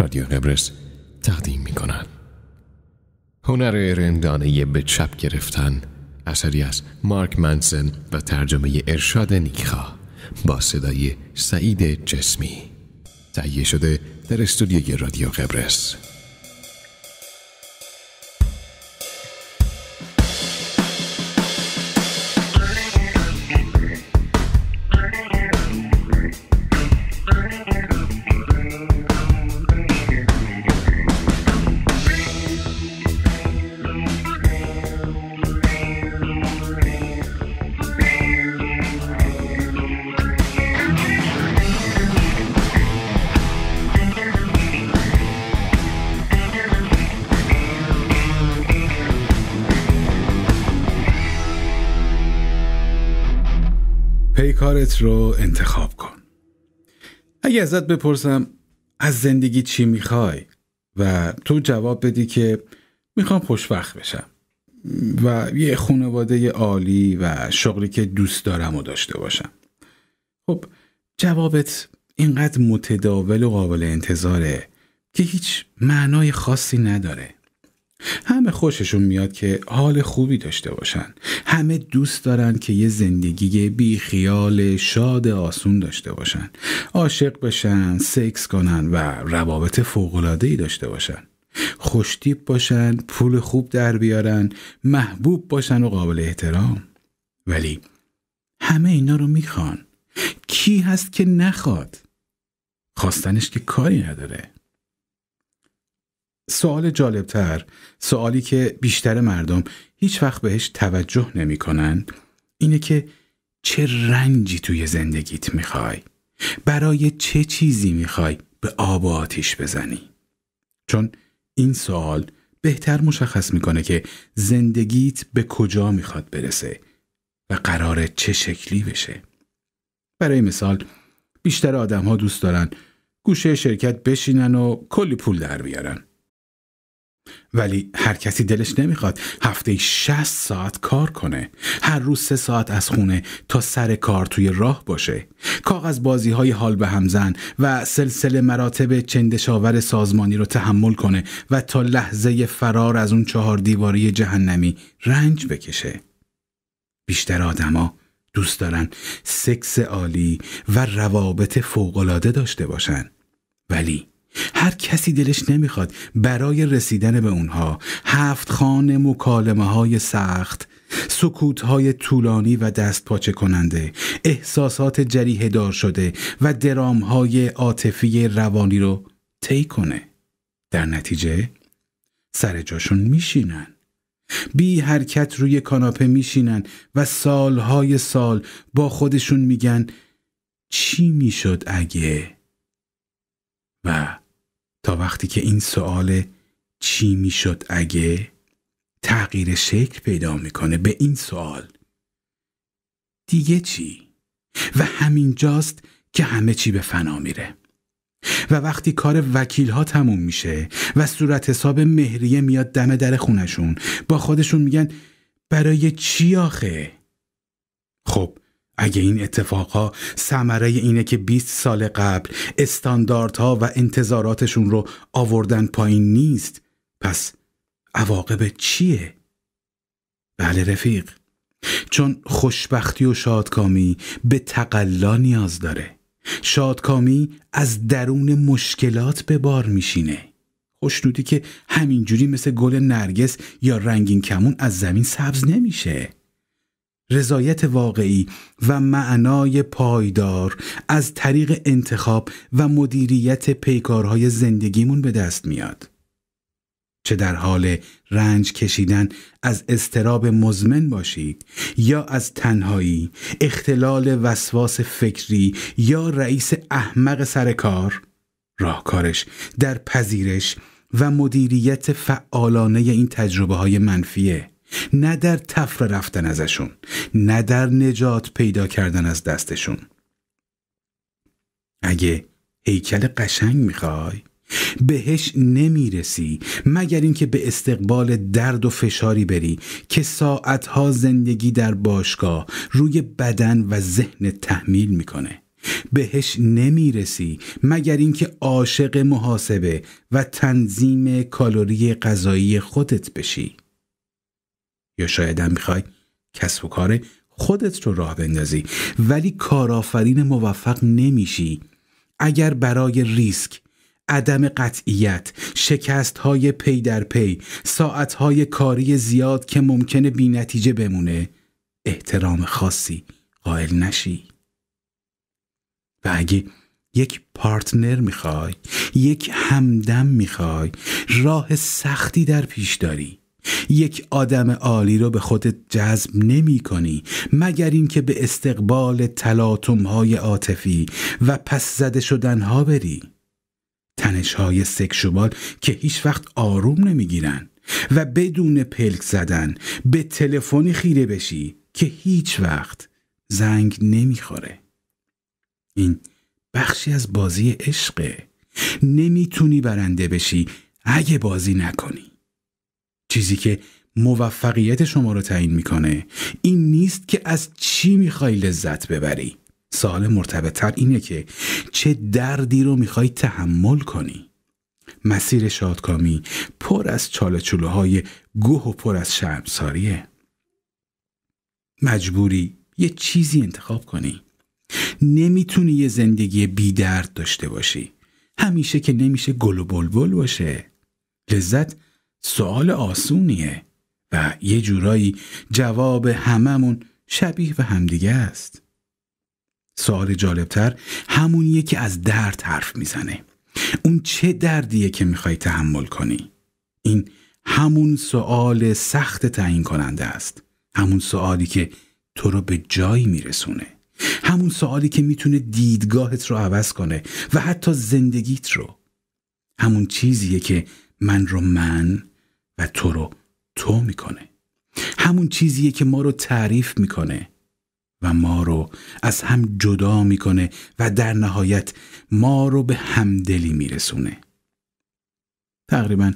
رادیو قبرس تقدیم می کنند. هنر رندانه به چپ گرفتن، اثری از مارک مانسن و ترجمه ارشاد نیکا با صدای سعید جسمی، تهیه شده در استودیوی رادیو قبرس. پیکارت رو انتخاب کن. اگه ازت بپرسم از زندگی چی میخوای و تو جواب بدی که میخوام خوشبخت بشم و یه خانواده عالی و شغلی که دوست دارم و داشته باشم، خب جوابت اینقدر متداول و قابل انتظاره که هیچ معنای خاصی نداره. همه خوششون میاد که حال خوبی داشته باشن، همه دوست دارن که یه زندگی بی خیال شاد آسون داشته باشن، عاشق بشن، سکس کنن و روابط فوق‌العاده‌ای داشته باشن، خوشتیپ باشن، پول خوب در بیارن، محبوب باشن و قابل احترام. ولی همه اینا رو میخوان. کی هست که نخواد؟ خواستنش که کاری نداره. سوال جالبتر، سوالی که بیشتر مردم هیچ وقت بهش توجه نمی کنن، اینه که چه رنجی توی زندگیت میخوای؟ برای چه چیزی میخوای به آب و آتیش بزنی؟ چون این سوال بهتر مشخص میکنه که زندگیت به کجا میخواد برسه و قراره چه شکلی بشه. برای مثال بیشتر آدم ها دوست دارن گوشه شرکت بشینن و کلی پول در بیارن، ولی هر کسی دلش نمیخواد هفته 60 ساعت کار کنه، هر روز 3 ساعت از خونه تا سر کار توی راه باشه، کاغذ بازی های حال به همزن و سلسله مراتب چندشاور سازمانی رو تحمل کنه و تا لحظه فرار از اون 4 دیواری جهنمی رنج بکشه. بیشتر آدما دوست دارن سکس عالی و روابط فوق‌العاده داشته باشن، ولی هر کسی دلش نمیخواد برای رسیدن به اونها 7 خوان مکالمه‌های سخت، سکوت‌های طولانی و دستپاچه کننده، احساسات جریحه دار شده و درام‌های عاطفی روانی رو طی کنه. در نتیجه سر جاشون میشینن، بی حرکت روی کاناپه میشینن و سالهای سال با خودشون میگن چی میشد اگه؟ و تا وقتی که این سوال چی میشد اگه تغییر شکل پیدا میکنه به این سوال دیگه چی، و همین جاست که همه چی به فنا میره. و وقتی کار وکیل ها تموم میشه و صورت حساب مهریه میاد دم در خونشون، با خودشون میگن برای چی آخه؟ خب اگه این اتفاقها ثمره اینه که 20 سال قبل استانداردها و انتظاراتشون رو آوردن پایین نیست، پس عواقب چیه؟ بله رفیق، چون خوشبختی و شادکامی به تقلا نیاز داره. شادکامی از درون مشکلات به بار میشینه. خوشنودی که همینجوری مثل گل نرگس یا رنگین کمون از زمین سبز نمیشه. رضایت واقعی و معنای پایدار از طریق انتخاب و مدیریت پیکارهای زندگیمون به دست میاد. چه در حال رنج کشیدن از اضطراب مزمن باشید یا از تنهایی، اختلال وسواس فکری یا رئیس احمق سرکار، راهکارش در پذیرش و مدیریت فعالانه این تجربه های منفیه، نه در تفره رفتن ازشون، نه در نجات پیدا کردن از دستشون. اگه هیکل قشنگ میخوای بهش نمیرسی مگر اینکه به استقبال درد و فشاری بری که ساعتها زندگی در باشگاه روی بدن و ذهن تحمیل میکنه بهش نمیرسی مگر اینکه عاشق محاسبه و تنظیم کالری غذایی خودت بشی. یا شاید هم میخوای کسب و کار خودت رو راه بندازی ولی کارآفرین موفق نمیشی اگر برای ریسک، عدم قطعیت، شکست‌های پی در پی، ساعت‌های کاری زیاد که ممکنه بی نتیجه بمونه، احترام خاصی قائل نشی. و اگه یک پارتنر میخوای، یک همدم میخوای، راه سختی در پیش داری. یک آدم عالی رو به خودت جذب نمی کنی مگر اینکه به استقبال تلاطم‌های عاطفی و پس زده شدن‌ها بری. تنش‌های سکشوال که هیچ وقت آروم نمیگیرن و بدون پلک زدن به تلفنی خیره بشی که هیچ وقت زنگ نمیخوره. این بخشی از بازی عشقه. نمیتونی برنده بشی اگه بازی نکنی. چیزی که موفقیت شما رو تعیین میکنه این نیست که از چی میخوای لذت ببری. سوال مرتبط‌تر اینه که چه دردی رو میخوای تحمل کنی. مسیر شادکامی پر از چاله‌چوله‌های گوه و پر از شرمساریه. مجبوری یه چیزی انتخاب کنی. نمیتونی یه زندگی بی درد داشته باشی. همیشه که نمیشه گل و بلبل باشه. لذت سوال آسونیه و یه جورایی جواب هممون شبیه به همدیگه است. سوال جالبتر همونیه که از درد حرف میزنه. اون چه دردیه که میخوای تحمل کنی؟ این همون سوال سخت تعیین کننده است. همون سوالی که تو رو به جایی میرسونه. همون سوالی که میتونه دیدگاهت رو عوض کنه و حتی زندگیت رو. همون چیزیه که من رو من و تو رو تو میکنه. همون چیزیه که ما رو تعریف میکنه و ما رو از هم جدا میکنه و در نهایت ما رو به همدلی میرسونه. تقریبا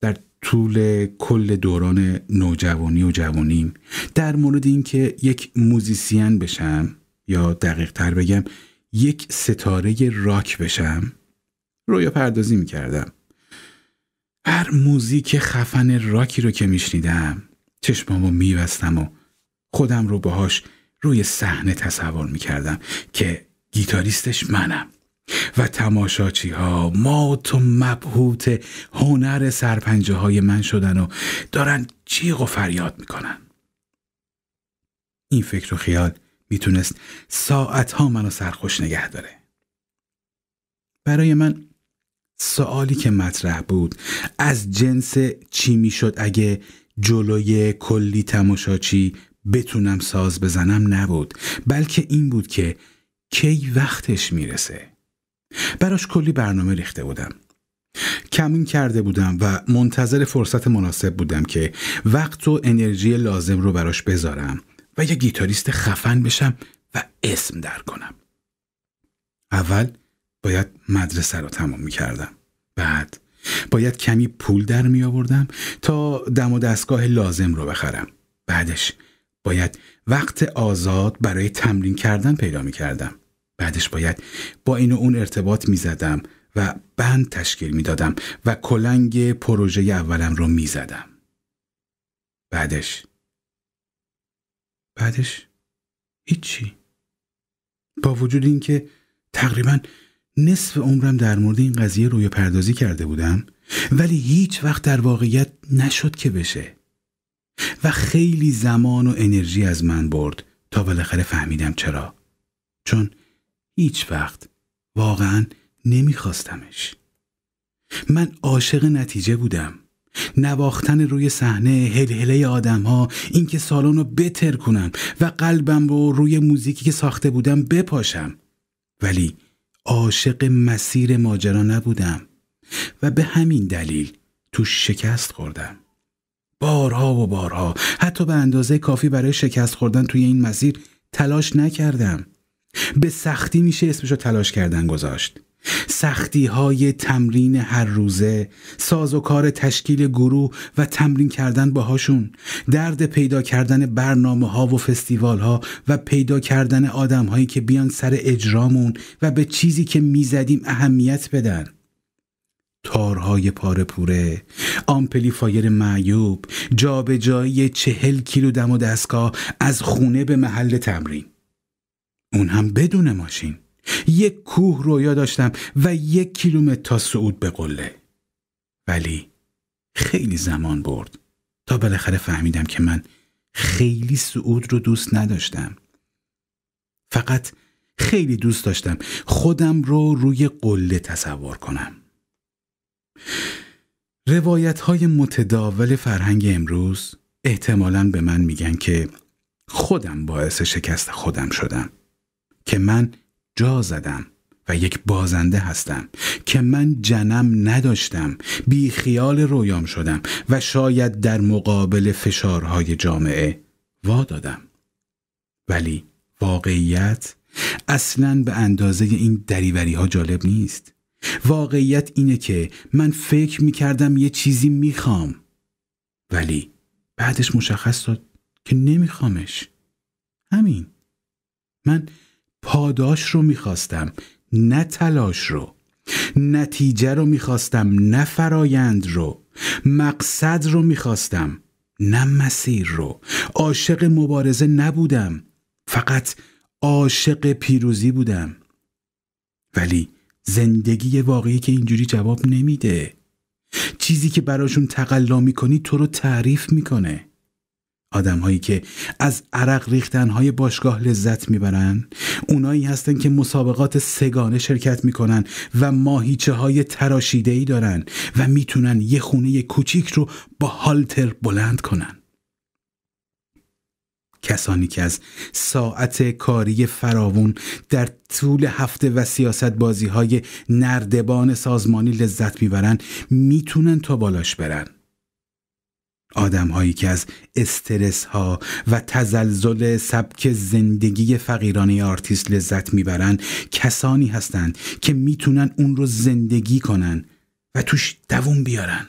در طول کل دوران نوجوانی و جوانیم در مورد اینکه یک موزیسین بشم یا دقیق تر بگم یک ستاره راک بشم رویا پردازی میکردم. هر موزیک خفن راکی رو که میشنیدم چشمامو میبستم و خودم رو باهاش روی صحنه تصور میکردم که گیتاریستش منم و تماشاچی ها مات و مبهوت هنر سرپنجه های من شدن و دارن چیغ و فریاد میکنن. این فکر و خیال میتونست ساعت ها منو سرخوش نگه داره. برای من سوالی که مطرح بود از جنس چی میشد اگه جلوی کلی تماشاچی بتونم ساز بزنم نبود، بلکه این بود که کی وقتش میرسه. براش کلی برنامه ریخته بودم، کمین کرده بودم و منتظر فرصت مناسب بودم که وقت و انرژی لازم رو براش بذارم و یه گیتاریست خفن بشم و اسم در کنم. اول باید مدرسه رو تمام میکردم، بعد باید کمی پول در میآوردم تا دم و دستگاه لازم رو بخرم، بعدش باید وقت آزاد برای تمرین کردن پیدا می کردم. بعدش باید با این و اون ارتباط می زدم و بند تشکیل می دادم و کلنگ پروژه اولم رو می زدم. بعدش هیچی. با وجود این که تقریبا نصف عمرم در مورد این قضیه روی پردازی کرده بودم ولی هیچ وقت در واقعیت نشد که بشه. و خیلی زمان و انرژی از من برد تا بالاخره فهمیدم چرا. چون هیچ وقت واقعا نمیخواستمش. من عاشق نتیجه بودم. نواختن روی صحنه، هلهله آدم‌ها، اینکه سالن رو بتر کنم و قلبم رو روی موزیکی که ساخته بودم بپاشم. ولی عاشق مسیر ماجرا نبودم و به همین دلیل تو شکست خوردم. بارها و بارها حتی به اندازه کافی برای شکست خوردن توی این مسیر تلاش نکردم. به سختی میشه اسمشو تلاش کردن گذاشت. سختی‌های تمرین هر روزه، سازوکار تشکیل گروه و تمرین کردن باهاشون، درد پیدا کردن برنامه‌ها و فستیوال‌ها و پیدا کردن آدم‌هایی که بیان سر اجرامون و به چیزی که میزدیم اهمیت بدن. تارهای پاره پوره، آمپلیفایر معیوب، جابجایی 40 کیلو دم و دستگاه از خونه به محل تمرین، اون هم بدون ماشین. 1 کوه رویا داشتم و 1 کیلومتر تا صعود به قله، ولی خیلی زمان برد تا بالاخره فهمیدم که من خیلی صعود رو دوست نداشتم، فقط خیلی دوست داشتم خودم رو روی قله تصور کنم. روایت‌های متداول فرهنگ امروز احتمالاً به من میگن که خودم باعث شکست خودم شدم، که من جا زدم و یک بازنده هستم، که من جنم نداشتم، بی خیال رویام شدم و شاید در مقابل فشارهای جامعه وا دادم. ولی واقعیت اصلاً به اندازه این دریوری‌ها جالب نیست. واقعیت اینه که من فکر میکردم یه چیزی میخوام، ولی بعدش مشخص شد که نمیخوامش. همین، من پاداش رو میخواستم، نه تلاش رو، نتیجه رو میخواستم، نه فرایند رو، مقصد رو میخواستم، نه مسیر رو. عاشق مبارزه نبودم، فقط عاشق پیروزی بودم. ولی زندگی واقعی که اینجوری جواب نمیده. چیزی که براشون تقلا میکنی تو رو تعریف میکنه. آدم هایی که از عرق ریختن های باشگاه لذت میبرن، اونایی هستن که مسابقات 3 گانه شرکت میکنن و ماهیچه های تراشیده‌ای دارن و میتونن یه خونه کوچیک رو با هالتر بلند کنن. کسانی که از ساعت کاری فراوون در طول هفته و سیاست بازی های نردبان سازمانی لذت میبرن، میتونن تا بالاش برن. آدم هایی که از استرس ها و تزلزل سبک زندگی فقیرانه آرتیست لذت میبرن، کسانی هستند که میتونن اون رو زندگی کنن و توش دووم بیارن.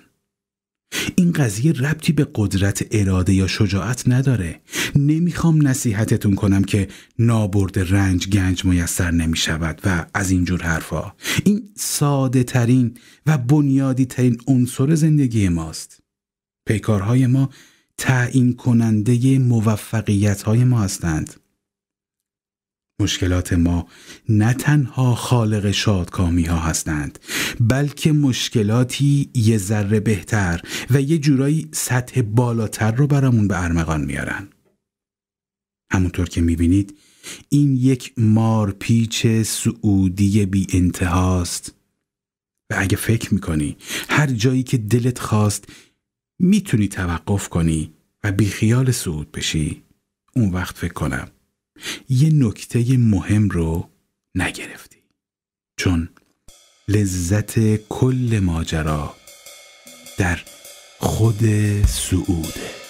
این قضیه ربطی به قدرت اراده یا شجاعت نداره. نمیخوام نصیحتتون کنم که نابرد رنج گنج میسر نمیشود و از اینجور حرفا. این ساده ترین و بنیادی ترین عنصر زندگی ماست. پیکارهای ما تعیین کننده موفقیت‌های ما هستند. مشکلات ما نه تنها خالق شادکامی ها هستند، بلکه مشکلاتی یه ذره بهتر و یه جورایی سطح بالاتر رو برامون به ارمغان میارن. همونطور که میبینید این یک مارپیچ سعودی بی انتهاست و اگه فکر میکنی هر جایی که دلت خواست میتونی توقف کنی و بی خیال صعود بشی، اون وقت فکر کنم یه نکته مهم رو نگرفتی، چون لذت کل ماجرا در خود صعوده.